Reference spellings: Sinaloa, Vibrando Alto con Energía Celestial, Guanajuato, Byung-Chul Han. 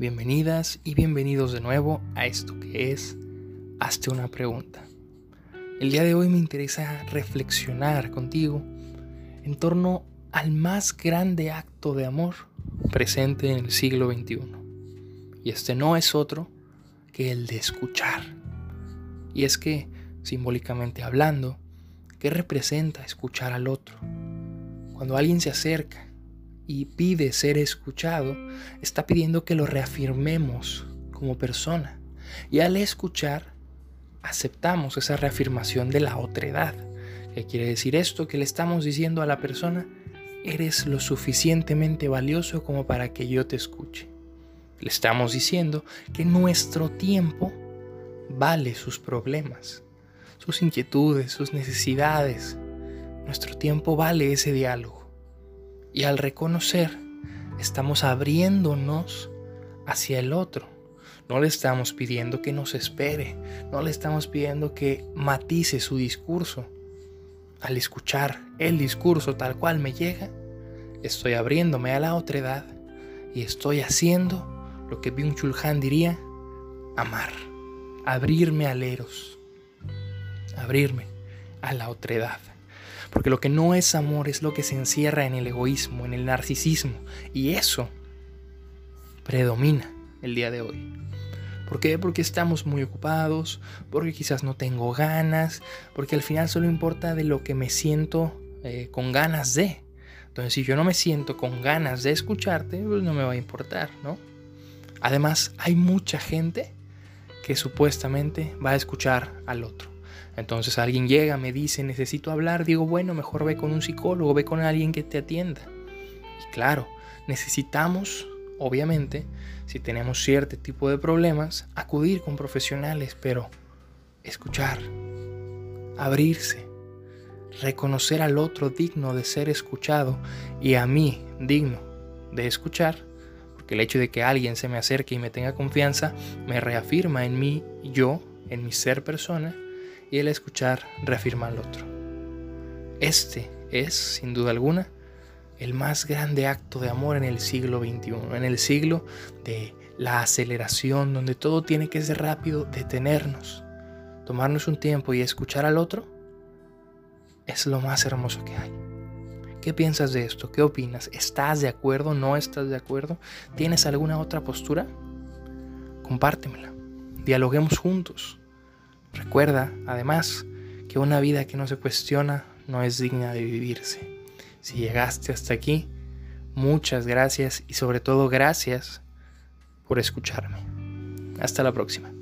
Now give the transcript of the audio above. Bienvenidas y bienvenidos de nuevo a esto que es Hazte una pregunta. El día de hoy me interesa reflexionar contigo en torno al más grande acto de amor presente en el siglo XXI. Y este no es otro que el de escuchar. Y es que, simbólicamente hablando, ¿qué representa escuchar al otro? Cuando alguien se acerca y pide ser escuchado, está pidiendo que lo reafirmemos como persona. Y al escuchar, aceptamos esa reafirmación de la otredad. ¿Qué quiere decir esto? Que le estamos diciendo a la persona: eres lo suficientemente valioso como para que yo te escuche. Le estamos diciendo que nuestro tiempo vale sus problemas, sus inquietudes, sus necesidades. Nuestro tiempo vale ese diálogo. Y al reconocer, estamos abriéndonos hacia el otro. No le estamos pidiendo que nos espere, no le estamos pidiendo que matice su discurso. Al escuchar el discurso tal cual me llega, estoy abriéndome a la otredad y estoy haciendo lo que Byung-Chul Han diría: amar, abrirme al eros, abrirme a la otredad. Porque lo que no es amor es lo que se encierra en el egoísmo, en el narcisismo. Y eso predomina el día de hoy. ¿Por qué? Porque estamos muy ocupados, porque quizás no tengo ganas, porque al final solo importa de lo que me siento con ganas de. Entonces, si yo no me siento con ganas de escucharte, pues no me va a importar, ¿no? Además, hay mucha gente que supuestamente va a escuchar al otro. Entonces alguien llega, me dice: necesito hablar. Digo, bueno, mejor ve con un psicólogo, ve con alguien que te atienda. Y claro, necesitamos, obviamente, si tenemos cierto tipo de problemas, acudir con profesionales, pero escuchar, abrirse, reconocer al otro digno de ser escuchado y a mí digno de escuchar, porque el hecho de que alguien se me acerque y me tenga confianza me reafirma en mí, yo, en mi ser persona. Y el escuchar reafirma al otro. Este es, sin duda alguna, el más grande acto de amor en el siglo XXI, en el siglo de la aceleración, donde todo tiene que ser rápido. Detenernos, tomarnos un tiempo y escuchar al otro es lo más hermoso que hay. ¿Qué piensas de esto? ¿Qué opinas? ¿Estás de acuerdo? ¿No estás de acuerdo? ¿Tienes alguna otra postura? Compártemela. Dialoguemos juntos. Recuerda, además, que una vida que no se cuestiona no es digna de vivirse. Si llegaste hasta aquí, muchas gracias y sobre todo gracias por escucharme. Hasta la próxima.